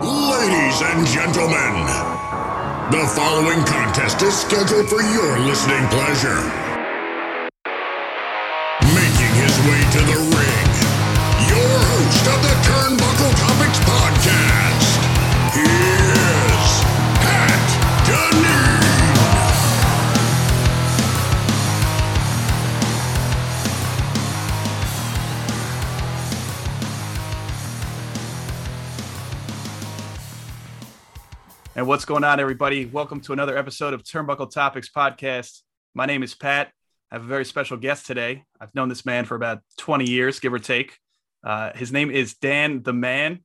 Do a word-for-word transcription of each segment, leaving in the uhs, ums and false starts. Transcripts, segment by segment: Ladies and gentlemen, the following contest is scheduled for your listening pleasure. Making his way to the ring, your host of the Turnbuckle Topics podcast, he is Pat Deneen. And what's going on, everybody? Welcome to another episode of Turnbuckle Topics Podcast. My name is Pat. I have a very special guest today. I've known this man for about twenty years, give or take. Uh, his name is Dan the Man,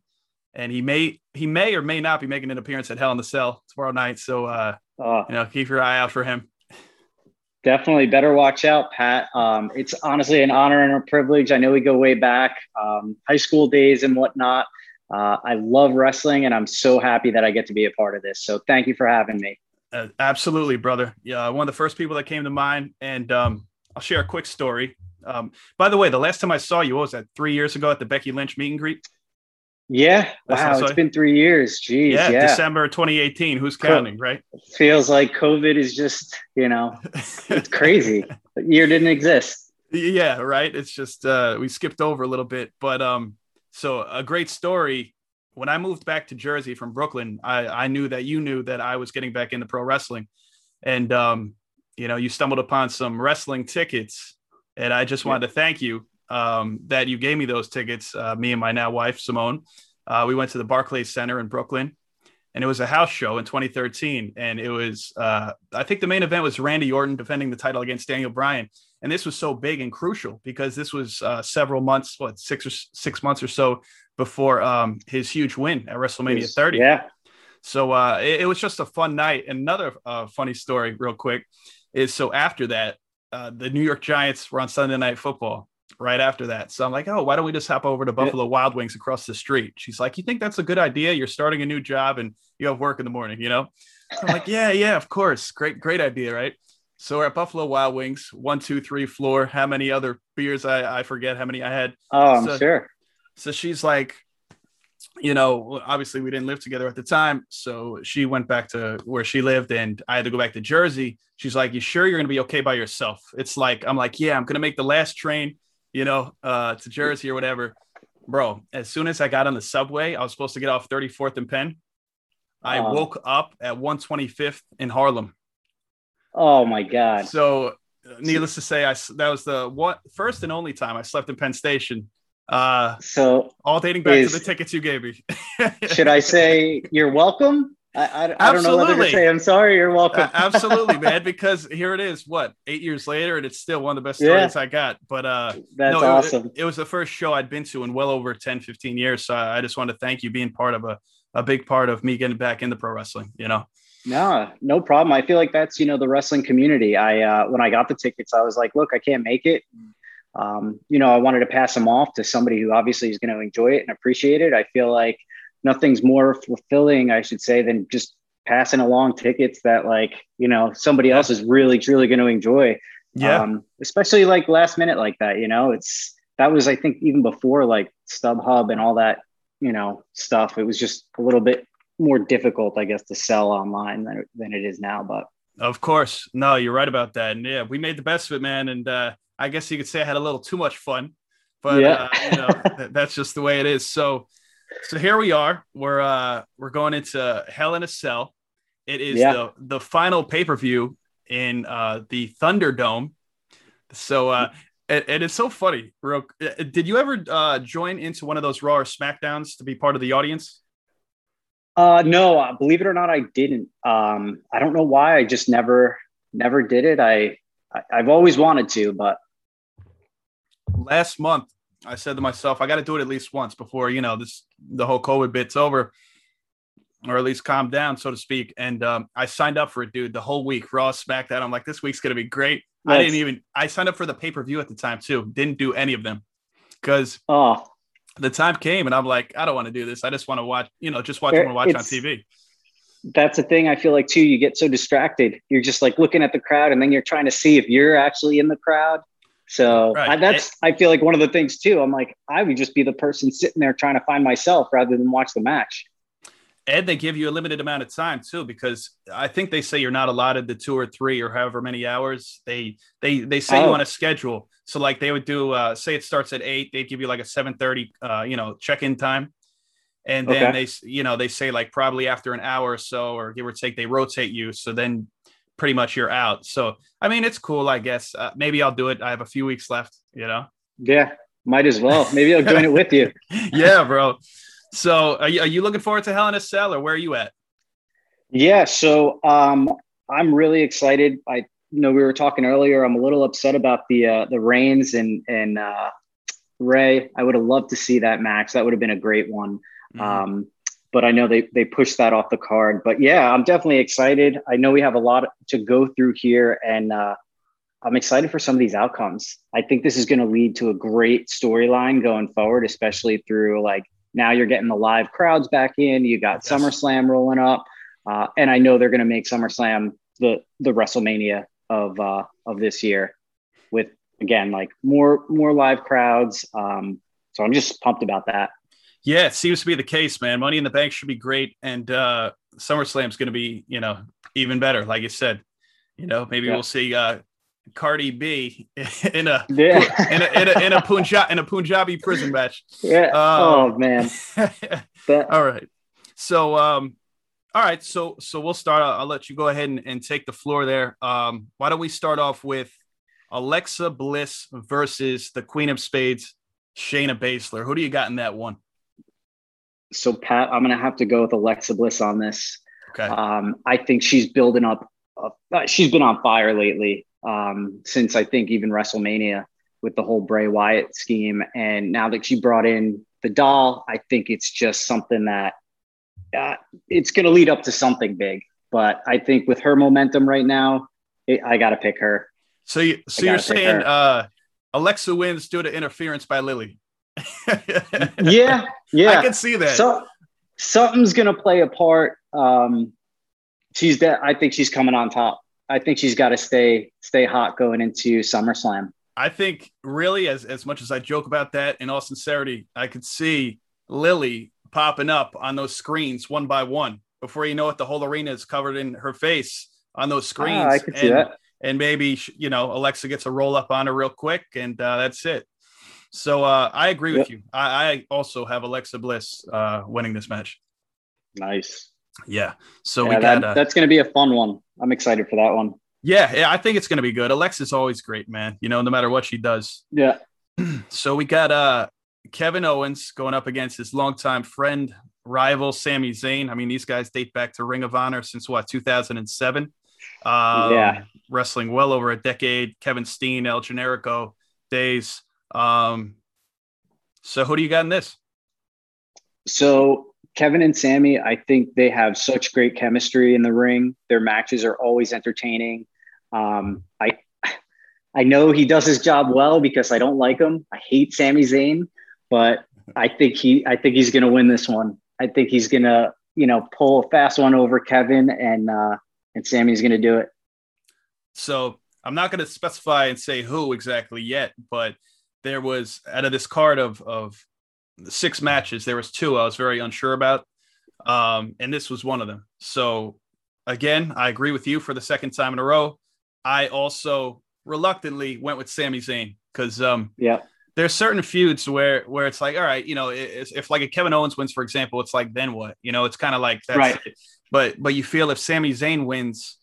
and he may he may or may not be making an appearance at Hell in the Cell tomorrow night. So, uh, uh, you know, keep your eye out for him. Definitely better watch out, Pat. Um, it's honestly an honor and a privilege. I know we go way back, um, high school days and whatnot. Uh, I love wrestling, and I'm so happy that I get to be a part of this. So thank you for having me. Uh, absolutely, brother. Yeah, one of the first people that came to mind, and um, I'll share a quick story. Um, by the way, the last time I saw you, what was that, three years ago at the Becky Lynch meet and greet? Yeah. Wow, it's been three years. Jeez. Yeah, yeah. December twenty eighteen. Who's counting, right? It feels like COVID is just, you know, it's crazy. The year didn't exist. Yeah, right. It's just uh, we skipped over a little bit, but um. So a great story. When I moved back to Jersey from Brooklyn, I, I knew that you knew that I was getting back into pro wrestling. And, um, you know, you stumbled upon some wrestling tickets. And I just wanted to thank you um, that you gave me those tickets, uh, me and my now wife, Simone. Uh, we went to the Barclays Center in Brooklyn. And it was a house show in twenty thirteen. And it was, uh, I think the main event was Randy Orton defending the title against Daniel Bryan. And this was so big and crucial because this was uh, several months, what, six or six months or so before um, his huge win at WrestleMania thirty. Yeah. So uh, it, it was just a fun night. And another uh, funny story real quick is, so after that, uh, the New York Giants were on Sunday Night Football right after that. So I'm like, oh, why don't we just hop over to Buffalo Wild Wings across the street? She's like, you think that's a good idea? You're starting a new job and you have work in the morning, you know? I'm like, yeah, yeah, of course. Great, great idea, right? So we're at Buffalo Wild Wings, one, two, three floor. How many other beers? I, I forget how many I had. Oh, I'm so, sure. So she's like, you know, obviously we didn't live together at the time. So she went back to where she lived and I had to go back to Jersey. She's like, you sure you're going to be okay by yourself? It's like, I'm like, yeah, I'm going to make the last train, you know, uh, to Jersey or whatever. Bro, as soon as I got on the subway, I was supposed to get off thirty-fourth and Penn. I oh. woke up at one twenty-fifth in Harlem. Oh my God. So needless to say, I, that was the what, first and only time I slept in Penn Station. Uh, so all dating back is, to the tickets you gave me. Should I say you're welcome? I, I, I don't know whether to say I'm sorry, you're welcome. uh, absolutely, man. Because here it is, what, eight years later, and it's still one of the best stories yeah. I got. But uh, that's no, it, awesome. It, it was the first show I'd been to in well over ten, fifteen years. So I, I just wanted to thank you being part of a, a big part of me getting back into pro wrestling, you know? No, no problem. I feel like that's, you know, the wrestling community. I, uh, when I got the tickets, I was like, look, I can't make it. Um, you know, I wanted to pass them off to somebody who obviously is going to enjoy it and appreciate it. I feel like nothing's more fulfilling, I should say, than just passing along tickets that, like, you know, somebody else is really, truly going to enjoy. Yeah. Um, especially like last minute like that, you know, it's, that was, I think, even before like StubHub and all that, you know, stuff. It was just a little bit more difficult, I guess, to sell online than, than it is now. But of course, no, you're right about that. And yeah, we made the best of it, man. And uh, I guess you could say I had a little too much fun, but yeah. uh, you know, th- that's just the way it is. So, so here we are. We're uh, we're going into Hell in a Cell. It is yeah. the the final pay per view in uh, the Thunderdome. So, uh, and, and it's so funny. Real, did you ever uh, join into one of those Raw or SmackDowns to be part of the audience? Uh, no, uh, believe it or not, I didn't. Um, I don't know why. I just never, never did it. I, I, I've always wanted to, but. Last month, I said to myself, I got to do it at least once before, you know, this, the whole COVID bit's over, or at least calm down, so to speak. And, um, I signed up for it, dude, the whole week, Raw, SmackDown. I'm like, this week's going to be great. Nice. I didn't even, I signed up for the pay-per-view at the time too. Didn't do any of them because. Oh. The time came and I'm like, I don't want to do this. I just want to watch, you know, just watch what I watch on T V. That's the thing. I feel like too, you get so distracted. You're just like looking at the crowd and then you're trying to see if you're actually in the crowd. So right. I, that's, it, I feel like one of the things too, I'm like, I would just be the person sitting there trying to find myself rather than watch the match. And they give you a limited amount of time, too, because I think they say you're not allotted the two or three or however many hours. They they they say oh. you on a schedule. So, like, they would do, uh, say it starts at eight. They'd give you, like, a seven thirty, uh, you know, check-in time. And then okay. they, you know, they say, like, probably after an hour or so, or give or take, they rotate you. So then pretty much you're out. So, I mean, it's cool, I guess. Uh, maybe I'll do it. I have a few weeks left, you know? Yeah, might as well. Maybe I'll join it with you. Yeah, bro. So are you, are you looking forward to Hell in a Cell, or where are you at? Yeah, so um, I'm really excited. I you know we were talking earlier. I'm a little upset about the uh, the Reigns and, and uh, Rey. I would have loved to see that match. That would have been a great one. Mm-hmm. Um, but I know they, they pushed that off the card. But, yeah, I'm definitely excited. I know we have a lot to go through here, and uh, I'm excited for some of these outcomes. I think this is going to lead to a great storyline going forward, especially through, like, now you're getting the live crowds back in. You got yes. SummerSlam rolling up. Uh, and I know they're going to make SummerSlam the the WrestleMania of uh, of this year with, again, like more more live crowds. Um, so I'm just pumped about that. Yeah, it seems to be the case, man. Money in the Bank should be great. And uh, SummerSlam is going to be, you know, even better. Like you said, you know, maybe yeah. we'll see uh, Cardi B in a, yeah. in a in a in a Punjabi in a Punjabi prison match. Yeah. Um, oh man. But, all right. So um, all right. So so we'll start. I'll, I'll let you go ahead and, and take the floor there. Um, why don't we start off with Alexa Bliss versus the Queen of Spades, Shayna Baszler? Who do you got in that one? So Pat, I'm gonna have to go with Alexa Bliss on this. Okay. Um, I think she's building up. Uh, she's been on fire lately. Um, since I think even WrestleMania with the whole Bray Wyatt scheme. And now that she brought in the doll, I think it's just something that uh, it's going to lead up to something big. But I think with her momentum right now, it, I got to pick her. So, you, so you're saying uh, Alexa wins due to interference by Lily. yeah. Yeah. I can see that. So, something's going to play a part. Um, she's that. I think she's coming on top. I think she's got to stay stay hot going into SummerSlam. I think really, as, as much as I joke about that, in all sincerity, I could see Lily popping up on those screens one by one. Before you know it, the whole arena is covered in her face on those screens. Ah, I could and, see that. And maybe, you know, Alexa gets a roll up on her real quick, and uh, that's it. So uh, I agree yep. with you. I, I also have Alexa Bliss uh, winning this match. Nice. Yeah. So yeah, we got that, uh, that's going to be a fun one. I'm excited for that one. Yeah, yeah, I think it's going to be good. Alexa's always great, man. You know, no matter what she does. Yeah. So we got uh, Kevin Owens going up against his longtime friend, rival, Sami Zayn. I mean, these guys date back to Ring of Honor since, what, two thousand seven? Um, yeah. Wrestling well over a decade. Kevin Steen, El Generico days. Um, so who do you got in this? So Kevin and Sammy, I think they have such great chemistry in the ring. Their matches are always entertaining. Um, I I know he does his job well because I don't like him. I hate Sami Zayn, but I think he I think he's gonna win this one. I think he's gonna, you know, pull a fast one over Kevin, and uh, and Sammy's gonna do it. So I'm not gonna specify and say who exactly yet, but there was out of this card of of six matches, there was two I was very unsure about, um, and this was one of them. So, again, I agree with you for the second time in a row. I also reluctantly went with Sami Zayn because um, yeah. there's certain feuds where where it's like, all right, you know, if, if like a Kevin Owens wins, for example, it's like, then what? You know, it's kind of like that's right. it. But, but you feel if Sami Zayn wins,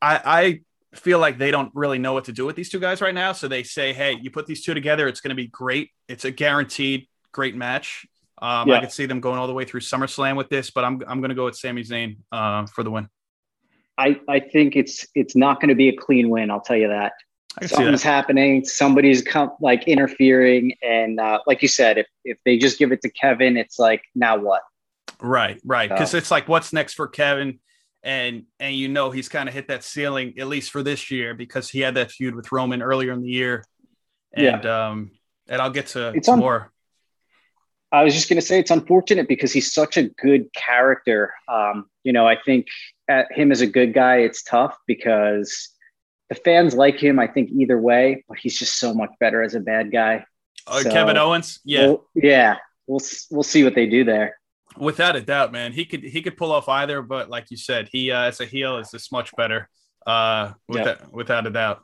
I, I – feel like they don't really know what to do with these two guys right now. So they say, hey, you put these two together, it's going to be great. It's a guaranteed great match. Um, yeah. I could see them going all the way through SummerSlam with this, but I'm I'm going to go with Sami Zayn uh, for the win. I, I think it's it's not going to be a clean win. I'll tell you that. Something's that. happening. Somebody's come, like interfering. And uh, like you said, if, if they just give it to Kevin, it's like, now what? Right, right. Because so. it's like, what's next for Kevin? And, and you know, he's kind of hit that ceiling, at least for this year, because he had that feud with Roman earlier in the year. And, yeah. um, and I'll get to it's un- more. I was just going to say it's unfortunate because he's such a good character. Um, you know, I think at him as a good guy, it's tough because the fans like him, I think, either way, but he's just so much better as a bad guy. Uh, so Kevin Owens. Yeah. We'll, yeah. We'll, we'll see what they do there. Without a doubt, man, he could he could pull off either. But like you said, he uh, as a heel is just much better. Uh, with yep. that, without a doubt.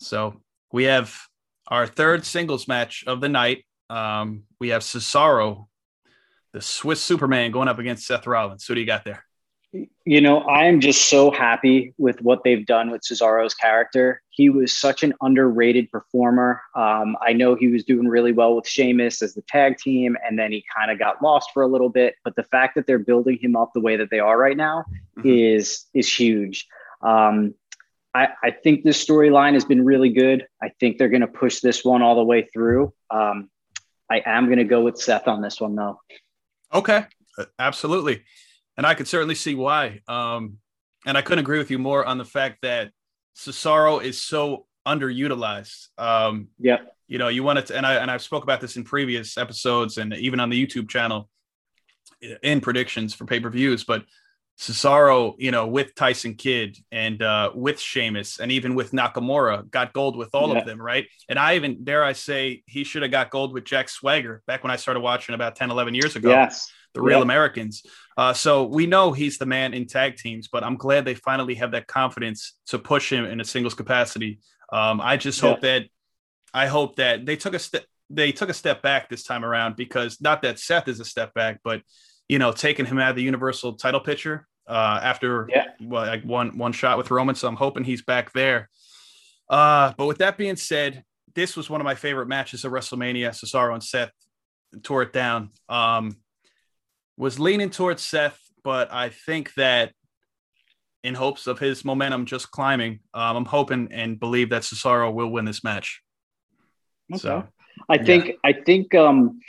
So we have our third singles match of the night. Um, we have Cesaro, the Swiss Superman, going up against Seth Rollins. Who do you got there? You know, I'm just so happy with what they've done with Cesaro's character. He was such an underrated performer. Um, I know he was doing really well with Sheamus as the tag team, and then he kind of got lost for a little bit. But the fact that they're building him up the way that they are right now mm-hmm. is is huge. Um, I, I think this storyline has been really good. I think they're going to push this one all the way through. Um, I am going to go with Seth on this one, though. Okay, absolutely. And I could certainly see why. Um, and I couldn't agree with you more on the fact that Cesaro is so underutilized. Um, yeah. You know, you want to, and I, and I've spoke about this in previous episodes and even on the YouTube channel in predictions for pay-per-views, but Cesaro, you know, with Tyson Kidd and uh, with Sheamus and even with Nakamura got gold with all yeah. of them. Right. And I even, dare I say, he should have got gold with Jack Swagger back when I started watching about ten, eleven years ago. Yes. The Real yeah. Americans. Uh, so we know he's the man in tag teams, but I'm glad they finally have that confidence to push him in a singles capacity. Um, I just yeah. hope that I hope that they took a step. They took a step back this time around, because not that Seth is a step back, but, you know, taking him out of the Universal title picture uh, after yeah. well, like one one shot with Roman. So I'm hoping he's back there. Uh, but with that being said, this was one of my favorite matches of WrestleMania. Cesaro and Seth tore it down. Um, was leaning towards Seth, but I think that in hopes of his momentum just climbing, um, I'm hoping and believe that Cesaro will win this match. Okay. So, I think, yeah. I think, um,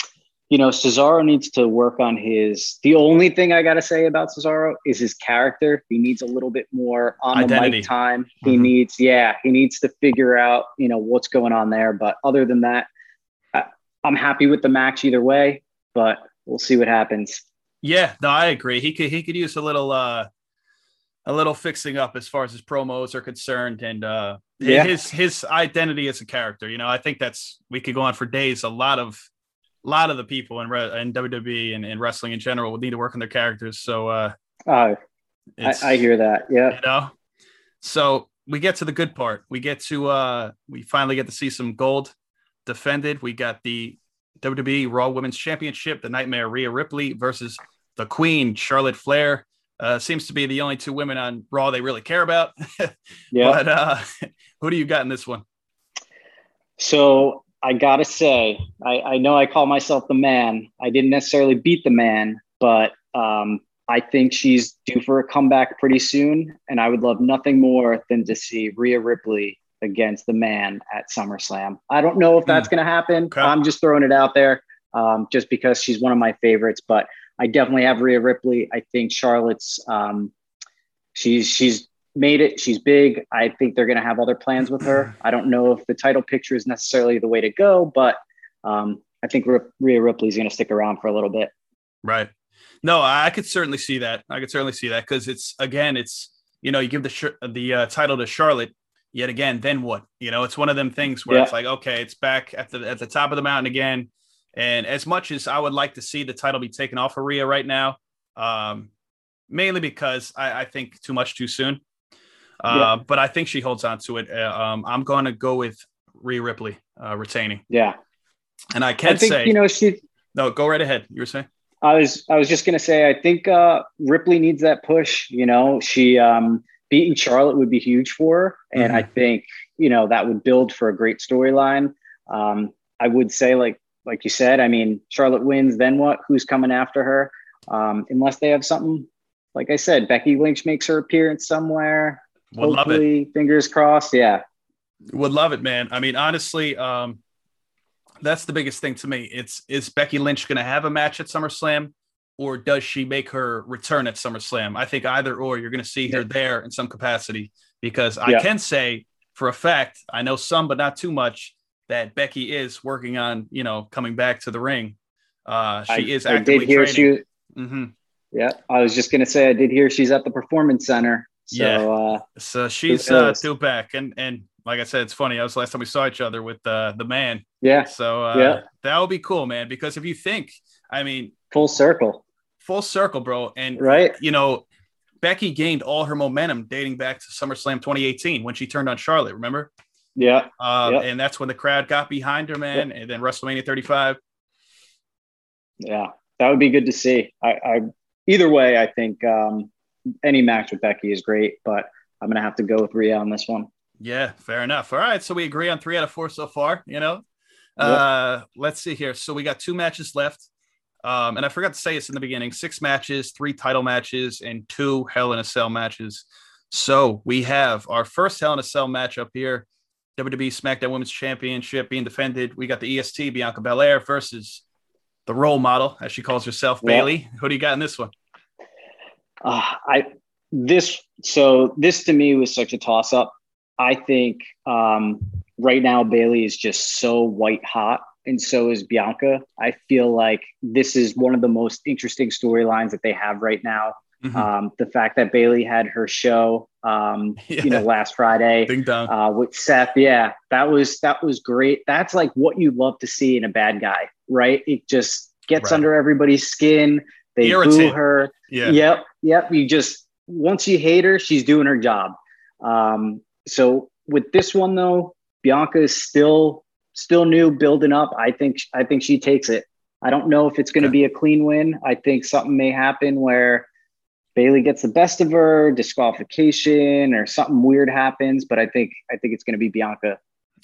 you know, Cesaro needs to work on his, the only thing I got to say about Cesaro is his character. He needs a little bit more on Identity. the mic time. He mm-hmm. needs, yeah, he needs to figure out, you know, what's going on there. But other than that, I, I'm happy with the match either way, but we'll see what happens. Yeah, no, I agree. He could he could use a little uh, a little fixing up as far as his promos are concerned, and uh, yeah. his his identity as a character. You know, I think that's we could go on for days. A lot of a lot of the people in, in W W E and in wrestling in general would need to work on their characters. So, uh, uh I, I hear that. Yeah, you know. So we get to the good part. We get to uh, we finally get to see some gold defended. We got the W W E Raw Women's Championship, the Nightmare Rhea Ripley versus the Queen Charlotte Flair. Uh, seems to be the only two women on Raw they really care about. yeah. But uh, who do you got in this one? So I gotta say, I, I know I call myself the man. I didn't necessarily beat the man, but um, I think she's due for a comeback pretty soon, and I would love nothing more than to see Rhea Ripley against the man at SummerSlam. I don't know if that's going to happen. Okay. I'm just throwing it out there um, just because she's one of my favorites, but I definitely have Rhea Ripley. I think Charlotte's, um, she's, she's made it. She's big. I think they're going to have other plans with her. I don't know if the title picture is necessarily the way to go, but um, I think R- Rhea Ripley's going to stick around for a little bit. Right. No, I could certainly see that. I could certainly see that. Cause it's, again, it's, you know, you give the, sh- the uh, title to Charlotte, yet again, then what? You know, it's one of them things where yeah. it's like, okay, it's back at the at the top of the mountain again. And as much as I would like to see the title be taken off of Rhea right now, um, mainly because I, I think too much too soon. Uh, yeah. But I think she holds on to it. Uh, um, I'm going to go with Rhea Ripley uh, retaining. Yeah, and I can I think, say, you know, she. No, go right ahead. You were saying. I was I was just going to say I think uh, Ripley needs that push. You know, she. Um, Beating Charlotte would be huge for her. And mm-hmm. I think, you know, that would build for a great storyline. Um, I would say, like, like you said, I mean, Charlotte wins, then what? Who's coming after her? Um, unless they have something, like I said, Becky Lynch makes her appearance somewhere. Would Hopefully, love it. Fingers crossed. Yeah. Would love it, man. I mean, honestly, um, that's the biggest thing to me. It's, is Becky Lynch going to have a match at SummerSlam? Or does she make her return at SummerSlam? I think either or, you're going to see her there in some capacity, because I yeah. can say for a fact, I know some, but not too much, that Becky is working on, you know, coming back to the ring. Uh, she I, is actively I did hear training. She, mm-hmm. Yeah, I was just going to say, I did hear she's at the Performance Center. So, yeah. Uh, so she's uh, due back. And, and like I said, it's funny. That was the last time we saw each other with uh, the man. Yeah. So uh, yeah. that would be cool, man, because if you think, I mean, Full circle. Full circle, bro. And, right? you know, Becky gained all her momentum dating back to SummerSlam twenty eighteen when she turned on Charlotte, remember? Yeah. Uh, yep. And that's when the crowd got behind her, man. Yep. And then WrestleMania thirty-five. Yeah, that would be good to see. I, I either way, I think um, any match with Becky is great, but I'm going to have to go with Rhea on this one. Yeah, fair enough. All right. So we agree on three out of four so far, you know. Yep. Uh, let's see here. So we got two matches left. Um, and I forgot to say this in the beginning, six matches, three title matches, and two Hell in a Cell matches. So we have our first Hell in a Cell matchup here. W W E SmackDown Women's Championship being defended. We got the E S T, Bianca Belair, versus the role model, as she calls herself, yep. Bayley. Who do you got in this one? Uh, I this So this to me was such a toss-up. I think um, right now Bayley is just so white hot. And so is Bianca. I feel like this is one of the most interesting storylines that they have right now. Mm-hmm. Um, the fact that Bayley had her show, um, yeah. you know, last Friday uh, with Seth. Yeah, that was that was great. That's like what you love to see in a bad guy, right? It just gets right. under everybody's skin. They Irritant. boo her. Yeah. Yep. Yep. You just once you hate her, she's doing her job. Um, so with this one, though, Bianca is still. Still new, building up. I think I think she takes it. I don't know if it's going to be a clean win. I think something may happen where Bayley gets the best of her, disqualification, or something weird happens. But I think I think it's going to be Bianca.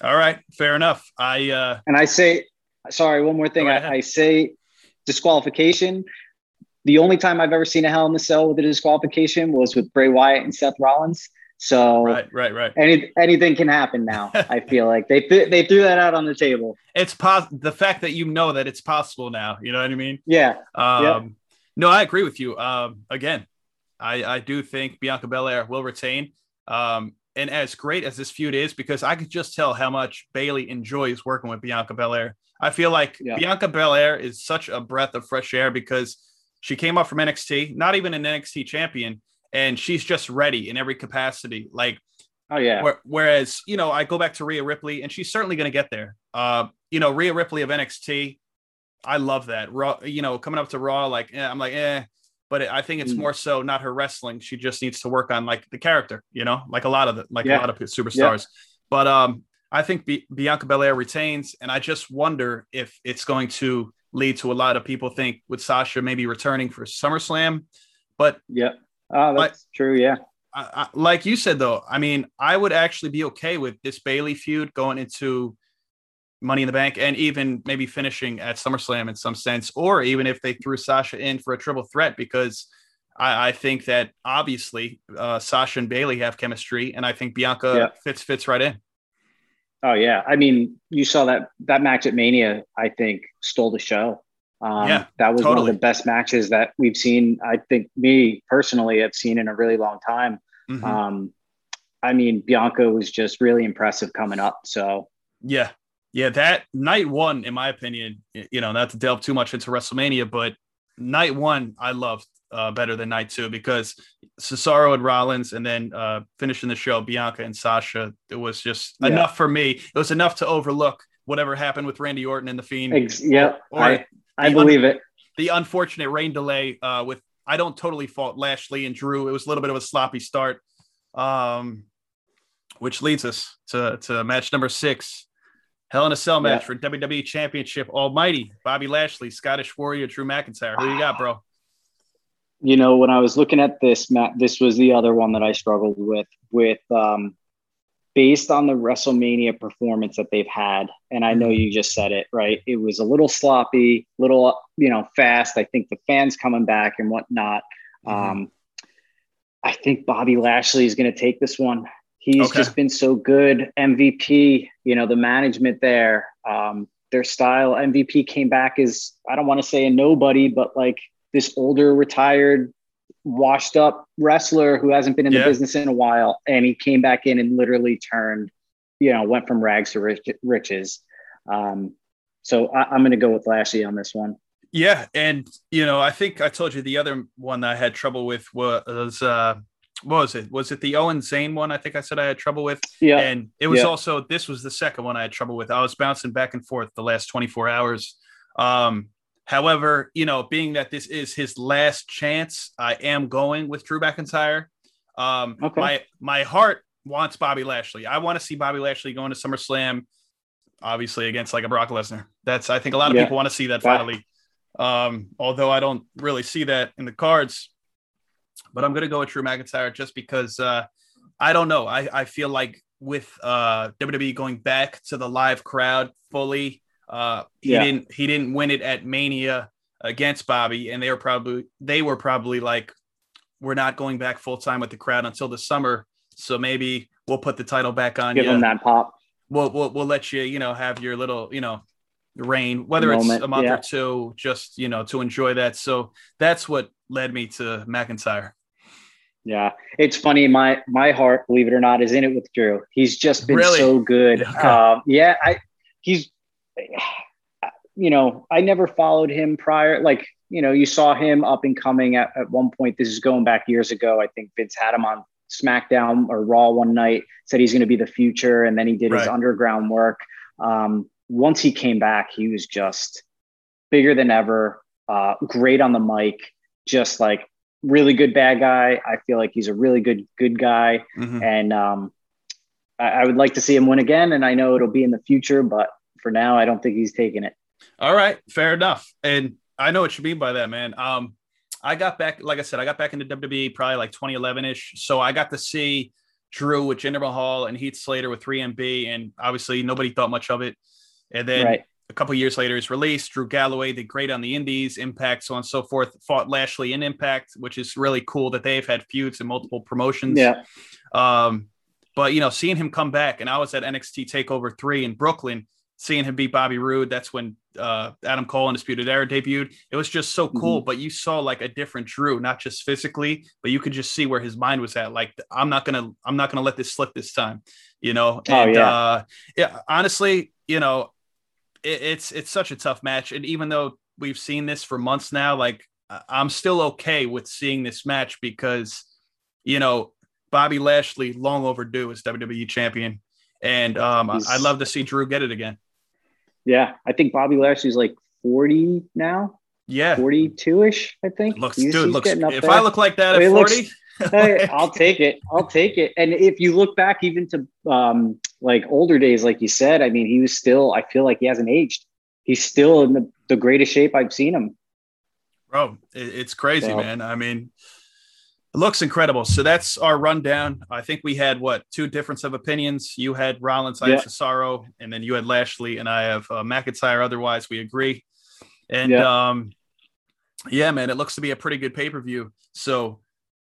All right, fair enough. I uh... and I say, sorry, one more thing. I, I say disqualification. The only time I've ever seen a Hell in the Cell with a disqualification was with Bray Wyatt and Seth Rollins. So right, right, right. Any, anything can happen now. I feel like they th- they threw that out on the table. It's pos- the fact that you know that it's possible now. You know what I mean? Yeah. Um, yep. No, I agree with you. Um, again, I, I do think Bianca Belair will retain. Um, and as great as this feud is, because I could just tell how much Bayley enjoys working with Bianca Belair. I feel like yeah. Bianca Belair is such a breath of fresh air because she came up from N X T, not even an N X T champion. And she's just ready in every capacity. Like, oh yeah. Wh- whereas, you know, I go back to Rhea Ripley, and she's certainly going to get there. Uh, you know, Rhea Ripley of N X T, I love that. Raw, you know, coming up to Raw, like eh, I'm like, eh. But it, I think it's mm. more so not her wrestling. She just needs to work on like the character, you know, like a lot of the, like yeah. a lot of superstars. Yeah. But um, I think B- Bianca Belair retains, and I just wonder if it's going to lead to a lot of people think with Sasha maybe returning for SummerSlam. But yeah. Oh, that's but, true. Yeah. I, I, like you said, though, I mean, I would actually be okay with this Bayley feud going into Money in the Bank and even maybe finishing at SummerSlam in some sense, or even if they threw Sasha in for a triple threat, because I, I think that obviously uh, Sasha and Bayley have chemistry, and I think Bianca yeah. fits, fits right in. Oh, yeah. I mean, you saw that, that match at Mania, I think, stole the show. Um, yeah, that was totally. one of the best matches that we've seen. I think me personally have seen in a really long time. Mm-hmm. Um, I mean, Bianca was just really impressive coming up. So yeah, yeah, that night one, in my opinion, you know, not to delve too much into WrestleMania, but night one, I loved uh, better than night two because Cesaro and Rollins, and then uh, finishing the show, Bianca and Sasha. It was just yeah. enough for me. It was enough to overlook whatever happened with Randy Orton and the Fiend. Ex- yep. Or, I- The I believe un- it. The unfortunate rain delay uh, with I don't totally fault Lashley and Drew. It was a little bit of a sloppy start, um, which leads us to, to match number six. Hell in a Cell match yeah. for W W E Championship Almighty. Bobby Lashley, Scottish Warrior, Drew McIntyre. Who you got, bro? You know, when I was looking at this, Matt, this was the other one that I struggled with, with um, based on the WrestleMania performance that they've had. And I know you just said it, right? It was a little sloppy, little, you know, fast. I think the fans coming back and whatnot. Mm-hmm. Um, I think Bobby Lashley is going to take this one. He's okay. just been so good. M V P, you know, the management there, um, their style. M V P came back as, I don't want to say a nobody, but like this older, retired, washed up wrestler who hasn't been in yeah. the business in a while. And he came back in and literally turned, you know, went from rags to rich, riches. Um, so I, I'm going to go with Lashley on this one. Yeah. And, you know, I think I told you the other one that I had trouble with was, uh, what was it? Was it the Owens Zayn one? I think I said I had trouble with. Yeah. And it was yeah. also, this was the second one I had trouble with. I was bouncing back and forth the last twenty-four hours. Um, However, you know, being that this is his last chance, I am going with Drew McIntyre. Um, okay. My my heart wants Bobby Lashley. I want to see Bobby Lashley going to SummerSlam, obviously against like a Brock Lesnar. That's I think a lot of yeah. people want to see that finally. Um, although I don't really see that in the cards. But I'm going to go with Drew McIntyre just because uh, I don't know. I, I feel like with uh, W W E going back to the live crowd fully, uh, he yeah. didn't he didn't win it at Mania against Bobby, and they were probably they were probably like, we're not going back full time with the crowd until the summer, so maybe we'll put the title back on. Give them that pop. We'll, we'll we'll let you you know have your little you know reign, whether a it's moment. a month yeah. or two, just you know to enjoy that. So that's what led me to McIntyre. Yeah, it's funny. My my heart, believe it or not, is in it with Drew. He's just been really? so good. Okay. Um, yeah, I he's, you know, I never followed him prior. Like, you know, you saw him up and coming at, at one point. This is going back years ago. I think Vince had him on SmackDown or Raw one night, said he's going to be the future. And then he did right. his underground work. Um, once he came back, he was just bigger than ever. Uh, great on the mic. Just like, really good bad guy. I feel like he's a really good, good guy. Mm-hmm. And um, I, I would like to see him win again. And I know it'll be in the future, but for now, I don't think he's taking it. All right. Fair enough. And I know what you mean by that, man. Um, I got back, like I said, I got back into W W E probably like twenty eleven ish. So I got to see Drew with Jinder Mahal and Heath Slater with three M B. And obviously nobody thought much of it. And then right. a couple years later, he's released. Drew Galloway did great on the Indies, Impact, so on and so forth. Fought Lashley in Impact, which is really cool that they've had feuds in multiple promotions. Yeah. Um, but, you know, seeing him come back, and I was at N X T TakeOver three in Brooklyn, seeing him beat Bobby Roode. That's when uh, Adam Cole and Disputed Era debuted. It was just so cool. Mm-hmm. But you saw like a different Drew, not just physically, but you could just see where his mind was at. Like, I'm not gonna, I'm not gonna let this slip this time. You know. And, oh yeah. Uh, yeah. Honestly, you know. It's it's such a tough match. And even though we've seen this for months now, like I'm still okay with seeing this match because, you know, Bobby Lashley, long overdue as W W E champion. And um, I'd love to see Drew get it again. Yeah, I think Bobby Lashley's like forty now. Yeah. forty-two ish, I think. Looks, he's, dude, he's looks, if there. I look like that at forty. Looks, hey, I'll take it. I'll take it. And if you look back even to um, like older days, like you said, I mean, he was still, I feel like he hasn't aged. He's still in the, the greatest shape I've seen him. Bro, it's crazy, so. man. I mean, it looks incredible. So that's our rundown. I think we had what, two difference of opinions. You had Rollins, I yeah. had Cesaro, and then you had Lashley, and I have uh, McIntyre. Otherwise we agree. And yeah. um, yeah, man, it looks to be a pretty good pay-per-view. So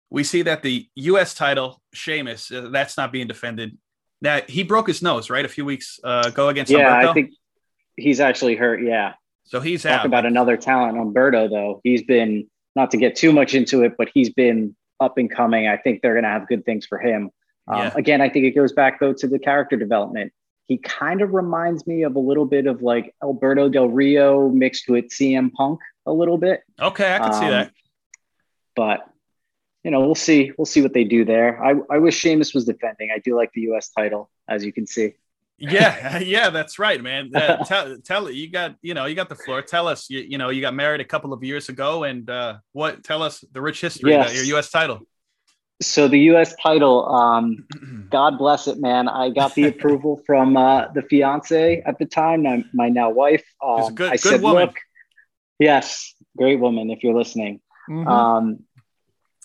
we see that the U S title, Sheamus, uh, that's not being defended. Now, he broke his nose, right, a few weeks uh, ago against yeah, Humberto? Yeah, I think he's actually hurt, yeah. So he's Talk out. Talk about another talent, Humberto, though. He's been, not to get too much into it, but he's been up and coming. I think they're going to have good things for him. Um, yeah. Again, I think it goes back, though, to the character development. He kind of reminds me of a little bit of, like, Alberto Del Rio mixed with C M Punk a little bit. Okay, I can um, see that. But... you know, we'll see. We'll see what they do there. I, I wish Sheamus was defending. I do like the U S title, as you can see. Yeah, yeah, that's right, man. Uh, tell, tell you got, you know, you got the floor. Tell us, you, you know, you got married a couple of years ago, and uh, what? Tell us the rich history yes. about your U S title. So the U S title, um, God bless it, man. I got the approval from uh, the fiance at the time, my, my now wife. Um, it's a good, I good said, woman. Look, yes, great woman. If you're listening. Mm-hmm. Um,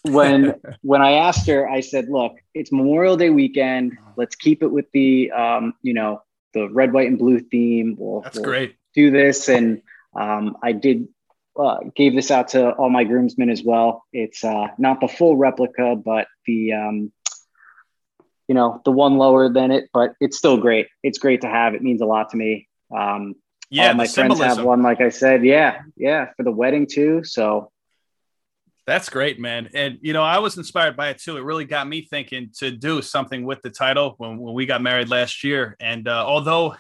when when I asked her, I said, look, it's Memorial Day weekend. Let's keep it with the, um, you know, the red, white, and blue theme. We'll, That's we'll great. do this. And um, I did uh, gave this out to all my groomsmen as well. It's uh, not the full replica, but the, um, you know, the one lower than it. But it's still great. It's great to have. It means a lot to me. Um, yeah, my friends symbolism. have one, like I said. Yeah, yeah, for the wedding too. So. That's great, man. And, you know, I was inspired by it, too. It really got me thinking to do something with the title when, when we got married last year. And uh, although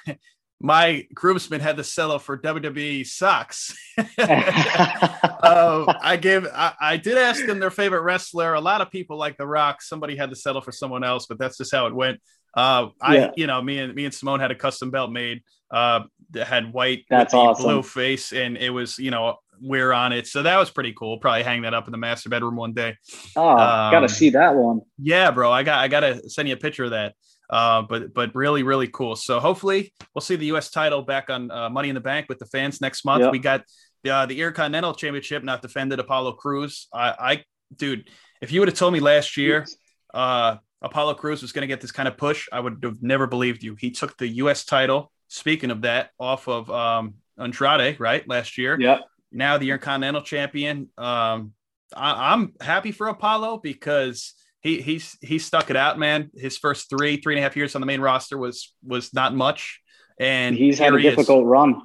my groomsmen had to sell for W W E socks, uh, I gave I, I did ask them their favorite wrestler. A lot of people like The Rock. Somebody had to settle for someone else, but that's just how it went. Uh, I, yeah. You know, me and me and Simone had a custom belt made. uh, that had white That's awesome. blue face, and it was, you know, we're on it. So that was pretty cool. Probably hang that up in the master bedroom one day. Oh, um, gotta see that one. Yeah, bro. I got, I gotta send you a picture of that. Uh, but, but really, really cool. So hopefully we'll see the U S title back on uh, Money in the Bank with the fans next month. Yep. We got the, uh, the Intercontinental Championship, not defended, Apollo Crews. I, I, dude, if you would have told me last year, uh, Apollo Crews was going to get this kind of push, I would have never believed you. He took the U S title, speaking of that, off of um, Andrade, right, last year. Yep. Now the Intercontinental Champion. Um, I, I'm happy for Apollo because he he's he stuck it out, man. His first three, three and a half years on the main roster was was not much. And he's had a he difficult is. run.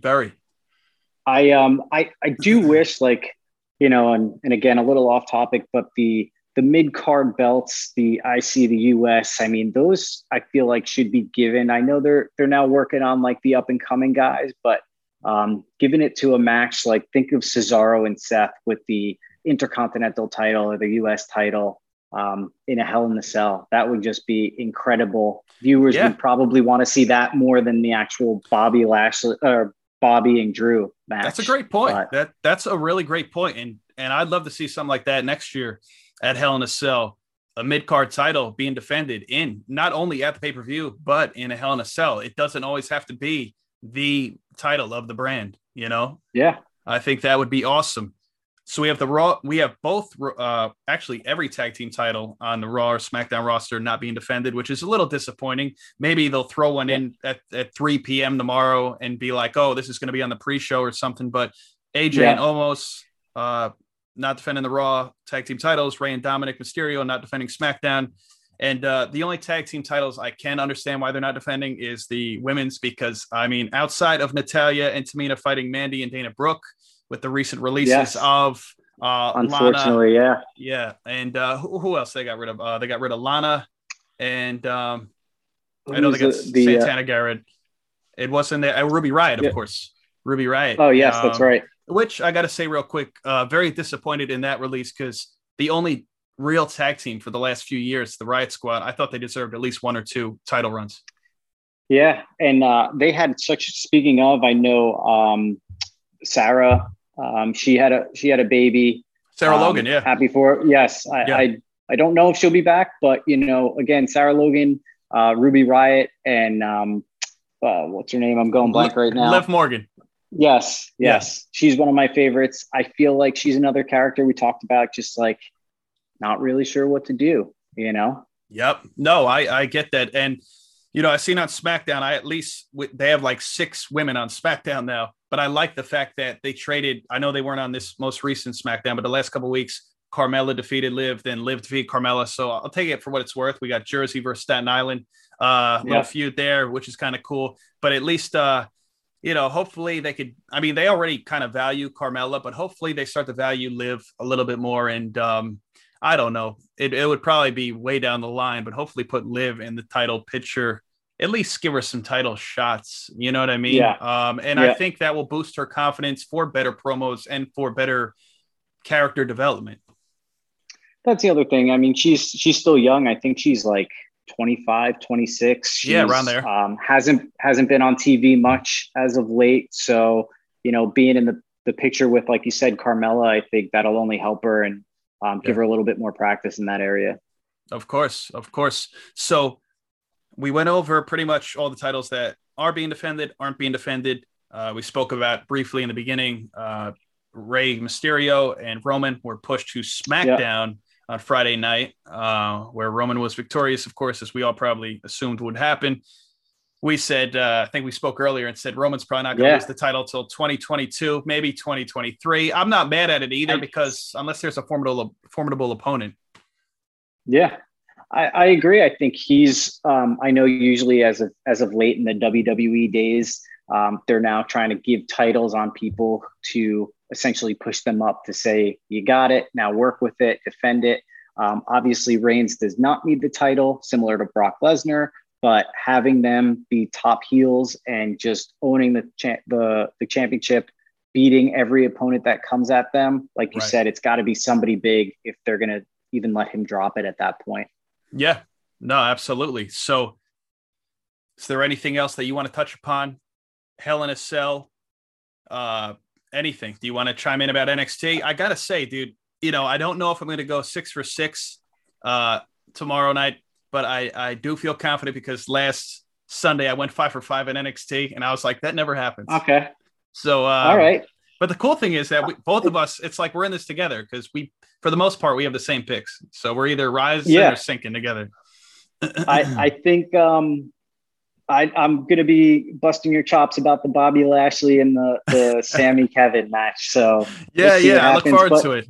Very. I um I, I do wish, like, you know, and, and again, a little off topic, but the the mid-card belts, the I C, the U S, I mean, those I feel like should be given. I know they're they're now working on like the up-and-coming guys, but um, giving it to a match, like think of Cesaro and Seth with the Intercontinental title or the U S title um, in a Hell in the Cell. That would just be incredible. Viewers yeah. would probably want to see that more than the actual Bobby Lashley or Bobby and Drew match. That's a great point. But, that that's a really great point. And, and I'd love to see something like that next year at Hell in a Cell, a mid-card title being defended in not only at the pay-per-view, but in a Hell in a Cell. It doesn't always have to be the title of the brand, you know? Yeah. I think that would be awesome. So we have the Raw, we have both, uh, actually every tag team title on the Raw or SmackDown roster not being defended, which is a little disappointing. Maybe they'll throw one yeah. in at, at three p.m. tomorrow and be like, oh, this is going to be on the pre-show or something. But A J yeah. and Omos, uh, not defending the Raw tag team titles, Rey and Dominic Mysterio not defending SmackDown. And uh, the only tag team titles I can understand why they're not defending is the women's, because, I mean, outside of Natalya and Tamina fighting Mandy and Dana Brooke with the recent releases yes. of uh, Unfortunately, Lana. Yeah. Yeah. And uh, who, who else they got rid of? Uh, they got rid of Lana and um, I know they got the, the, Santana uh, Garrett. It wasn't there. Uh, Ruby Riott, of yeah. course. Ruby Riott. Oh, yes, um, that's right. Which I got to say real quick, uh, very disappointed in that release because the only real tag team for the last few years, the Riott Squad, I thought they deserved at least one or two title runs. Yeah, and uh, they had such. Speaking of, I know um, Sarah. Um, she had a she had a baby. Sarah um, Logan, yeah, happy for her. Yes, I, yeah. I I don't know if she'll be back, but you know, again, Sarah Logan, uh, Ruby Riott, and um, uh, what's her name? I'm going blank right now. Liv Morgan. Yes, yes. Yeah. She's one of my favorites. I feel like she's another character we talked about, just like not really sure what to do, you know? Yep. No, I, I get that. And, you know, I've seen on SmackDown, I at least, they have like six women on SmackDown now, but I like the fact that they traded, I know they weren't on this most recent SmackDown, but the last couple of weeks, Carmella defeated Liv, then Liv defeated Carmella. So I'll take it for what it's worth. We got Jersey versus Staten Island, uh, yeah. little feud there, which is kind of cool, but at least, uh, you know, hopefully they could, I mean, they already kind of value Carmella, but hopefully they start to value Liv a little bit more. And um, I don't know, it, it would probably be way down the line, but hopefully put Liv in the title picture, at least give her some title shots. You know what I mean? Yeah. Um, and yeah. I think that will boost her confidence for better promos and for better character development. That's the other thing. I mean, she's, she's still young. I think she's like twenty-five, twenty-six. She's, yeah, around there. Um, hasn't hasn't been on T V much as of late. So, you know, being in the, the picture with, like you said, Carmella, I think that'll only help her and um, give yeah. her a little bit more practice in that area. Of course, of course. So we went over pretty much all the titles that are being defended, aren't being defended. Uh, we spoke about briefly in the beginning, uh, Rey Mysterio and Roman were pushed to SmackDown. Yeah. On Friday night, uh, where Roman was victorious, of course, as we all probably assumed would happen. We said, uh, I think we spoke earlier and said Roman's probably not going to yeah. lose the title till twenty twenty-two, maybe twenty twenty-three. I'm not mad at it either, because unless there's a formidable, formidable opponent. Yeah, I, I agree. I think he's, um, I know usually as of, as of late in the W W E days, um, they're now trying to give titles on people to essentially push them up to say, you got it, now work with it, defend it. Um, obviously, Reigns does not need the title, similar to Brock Lesnar, but having them be top heels and just owning the cha- the, the championship, beating every opponent that comes at them, like you right. said, it's got to be somebody big if they're going to even let him drop it at that point. Yeah, no, absolutely. So Is there anything else that you want to touch upon? Hell in a Cell, uh, anything? Do you want to chime in about N X T? I got to say, dude, you know, I don't know if I'm going to go six for six uh, tomorrow night, but I, I do feel confident because last Sunday I went five for five in N X T, and I was like, that never happens. Okay. So, uh, all right. But the cool thing is that we, both of us, it's like we're in this together because we, for the most part, we have the same picks. So we're either rising yeah. or sinking together. I, I think um, I, I'm going to be busting your chops about the Bobby Lashley and the, the Sami Kevin match. So yeah, yeah, I look forward but, to it.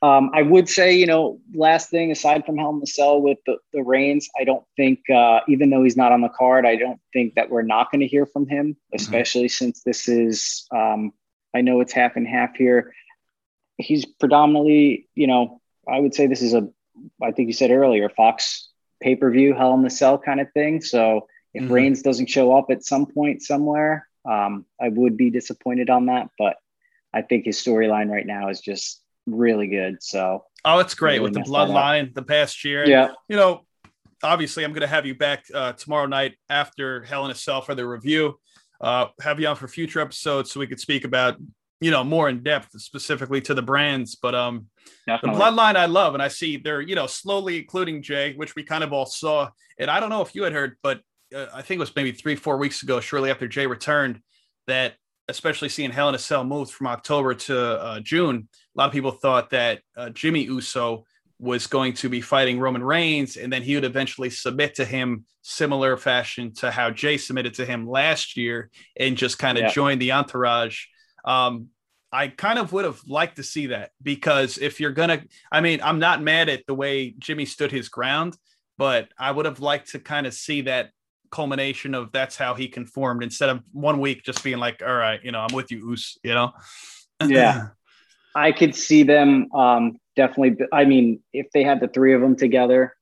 Um, I would say, you know, last thing, aside from Hell in the Cell with the, the Reigns, I don't think, uh, even though he's not on the card, I don't think that we're not going to hear from him, especially mm-hmm. since this is, um, I know it's half and half here. He's predominantly, you know, I would say this is a, I think you said earlier, Fox pay-per-view, Hell in the Cell kind of thing. So if mm-hmm. Reigns doesn't show up at some point somewhere, um, I would be disappointed on that. But I think his storyline right now is just really good. So oh, it's great really with the bloodline the past year. Yeah, and, you know, obviously I'm going to have you back uh, tomorrow night after Hell in a Cell for the review. Uh, have you on for future episodes so we could speak about, you know, more in depth specifically to the brands. But um, Definitely. The bloodline I love, and I see they're, you know, slowly including Jay, which we kind of all saw. And I don't know if you had heard, but uh, I think it was maybe three, four weeks ago, shortly after Jay returned, that especially seeing Hell in a Cell moved from October to uh, June, a lot of people thought that uh, Jimmy Uso was going to be fighting Roman Reigns, and then he would eventually submit to him similar fashion to how Jay submitted to him last year and just kind of yeah. join the entourage. Um, I kind of would have liked to see that, because if you're going to, I mean, I'm not mad at the way Jimmy stood his ground, but I would have liked to kind of see that culmination of that's how he conformed, instead of one week just being like, all right, you know, I'm with you, Us, you know? Yeah. I could see them um, definitely. I mean, if they had the three of them together,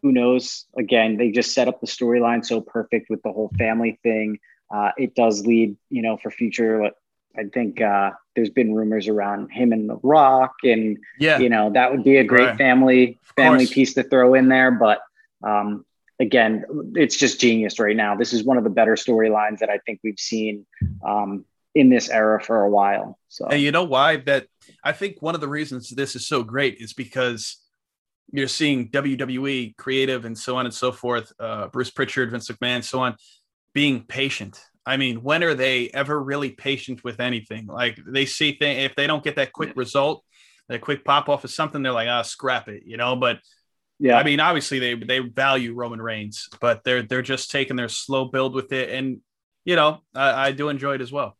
who knows? Again, they just set up the storyline so perfect with the whole family thing. Uh, it does lead, you know, for future. I think uh, there's been rumors around him and The Rock, and yeah. you know, that would be a great right. family family piece to throw in there. But um, again, it's just genius right now. This is one of the better storylines that I think we've seen um, in this era for a while. So, and you know why that I think one of the reasons this is so great is because you're seeing W W E creative and so on and so forth, uh, Bruce Pritchard, Vince McMahon, so on, being patient. I mean, when are they ever really patient with anything? Like, they see things, if they don't get that quick yeah. result, that quick pop off of something, they're like, ah, oh, scrap it, you know? But yeah, I mean, obviously they, they value Roman Reigns, but they're, they're just taking their slow build with it. And, you know, I, I do enjoy it as well.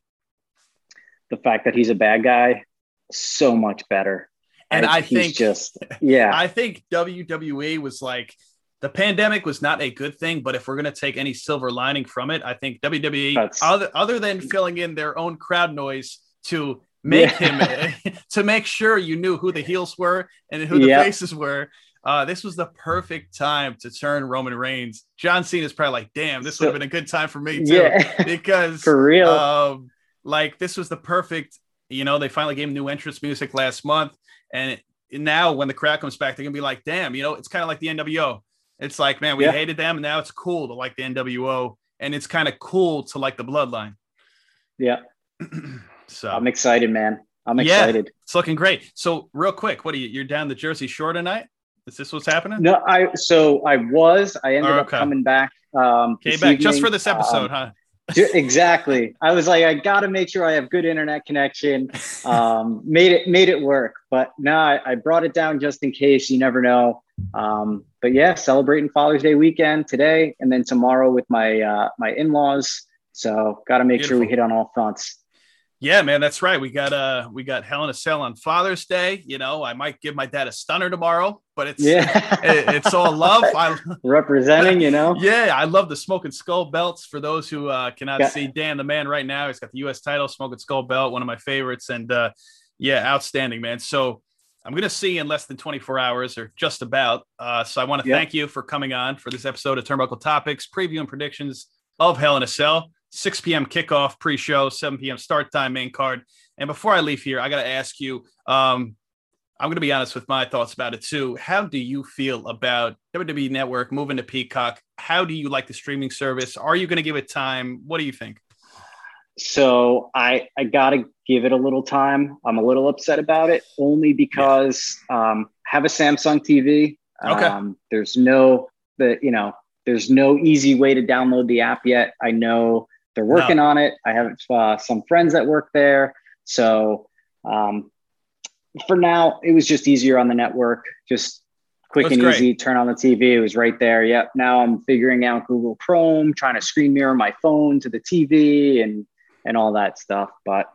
The fact that he's a bad guy, so much better. And I, I he's think just, yeah, I think W W E was like, the pandemic was not a good thing, but if we're going to take any silver lining from it, I think W W E, other, other than filling in their own crowd noise to make yeah. him, to make sure you knew who the heels were and who the yep. faces were, uh, this was the perfect time to turn Roman Reigns. John Cena's probably like, damn, this so, would have been a good time for me, too. Yeah. Because, for real, um, like, this was the perfect, you know, they finally gave him new entrance music last month. And it, now when the crowd comes back, they're going to be like, damn, you know, it's kind of like the N W O. It's like, man, we yeah. hated them, and now it's cool to like the N W O, and it's kind of cool to like the bloodline. Yeah. So I'm excited, man. I'm excited. Yeah, it's looking great. So real quick, what are you, you're down the Jersey Shore tonight? Is this what's happening? No, I, so I was, I ended oh, okay. up coming back. Um, Came back evening. Just for this episode, um, huh? Exactly. I was like, I got to make sure I have good internet connection. Um, made it, made it work, but no, I, I brought it down just in case. You never know. Um, but yeah, celebrating Father's Day weekend today, and then tomorrow with my uh, my in-laws. So got to make Beautiful. sure we hit on all fronts. Yeah, man, that's right. We got uh, we got Hell in a Cell on Father's Day. You know, I might give my dad a stunner tomorrow, but it's yeah. it, it's all love. I, Representing, you know. Yeah, I love the Smoking Skull belts. For those who uh, cannot got- see Dan, the man right now, he's got the U S title, Smoking Skull belt, one of my favorites, and uh, yeah, outstanding, man. So I'm going to see you in less than twenty-four hours, or just about. Uh, so I want to yep. thank you for coming on for this episode of Turnbuckle Topics, preview and predictions of Hell in a Cell, six p.m. kickoff pre-show, seven p.m. start time, main card. And before I leave here, I got to ask you, um, I'm going to be honest with my thoughts about it, too. How do you feel about W W E Network moving to Peacock? How do you like the streaming service? Are you going to give it time? What do you think? So I, I got to give it a little time. I'm a little upset about it only because yeah. um, I have a Samsung T V. Okay. Um, there's no, the, you know, there's no easy way to download the app yet. I know they're working no. on it. I have uh, some friends that work there. So um, for now, it was just easier on the network. Just quick That's and great. easy. Turn on the T V. It was right there. Yep. Now I'm figuring out Google Chrome, trying to screen mirror my phone to the T V and, and all that stuff. But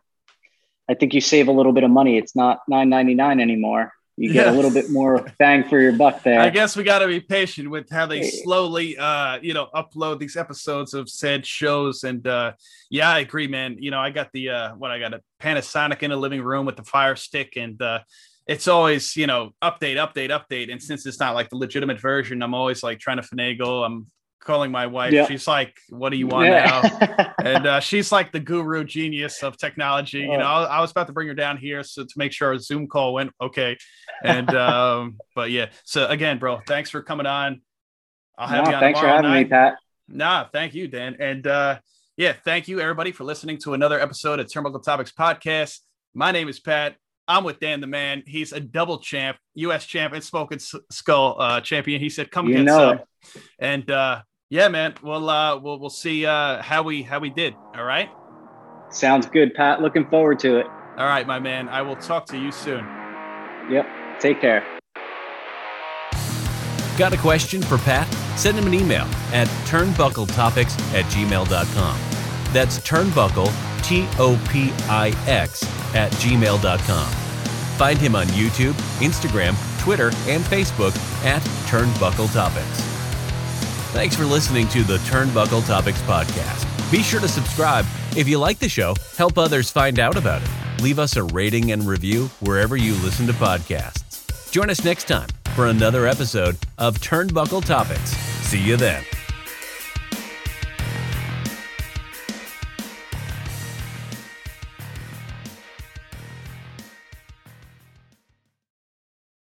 I think you save a little bit of money. It's not nine ninety-nine anymore. You get yeah. a little bit more bang for your buck there. I guess we got to be patient with how they slowly, uh, you know, upload these episodes of said shows. And uh, yeah, I agree, man. You know, I got the, uh, what I got a Panasonic in the living room with the Fire Stick, and uh, it's always, you know, update, update, update. And since it's not like the legitimate version, I'm always like trying to finagle. I'm calling my wife. Yep. She's like, what do you want yeah. now? And uh, she's like the guru genius of technology. Oh. You know, I, I was about to bring her down here so to make sure our Zoom call went okay. And, um, but yeah. So again, bro, thanks for coming on. I'll have no, you on Thanks for having night. me, Pat. Nah, thank you, Dan. And uh, yeah, thank you everybody for listening to another episode of Turnbuckle Topics Podcast. My name is Pat. I'm with Dan the Man. He's a double champ, U S champ and Smoking Skull uh, champion. He said, come you get some. And uh, yeah, man. We'll uh, we'll we'll see uh, how we how we did. All right. Sounds good, Pat. Looking forward to it. All right, my man. I will talk to you soon. Yep. Take care. Got a question for Pat? Send him an email at turnbuckle topics at gmail dot com. That's turnbuckle, T O P I X, at gmail dot com. Find him on YouTube, Instagram, Twitter, and Facebook at Turnbuckle Topics. Thanks for listening to the Turnbuckle Topics Podcast. Be sure to subscribe. If you like the show, help others find out about it. Leave us a rating and review wherever you listen to podcasts. Join us next time for another episode of Turnbuckle Topics. See you then.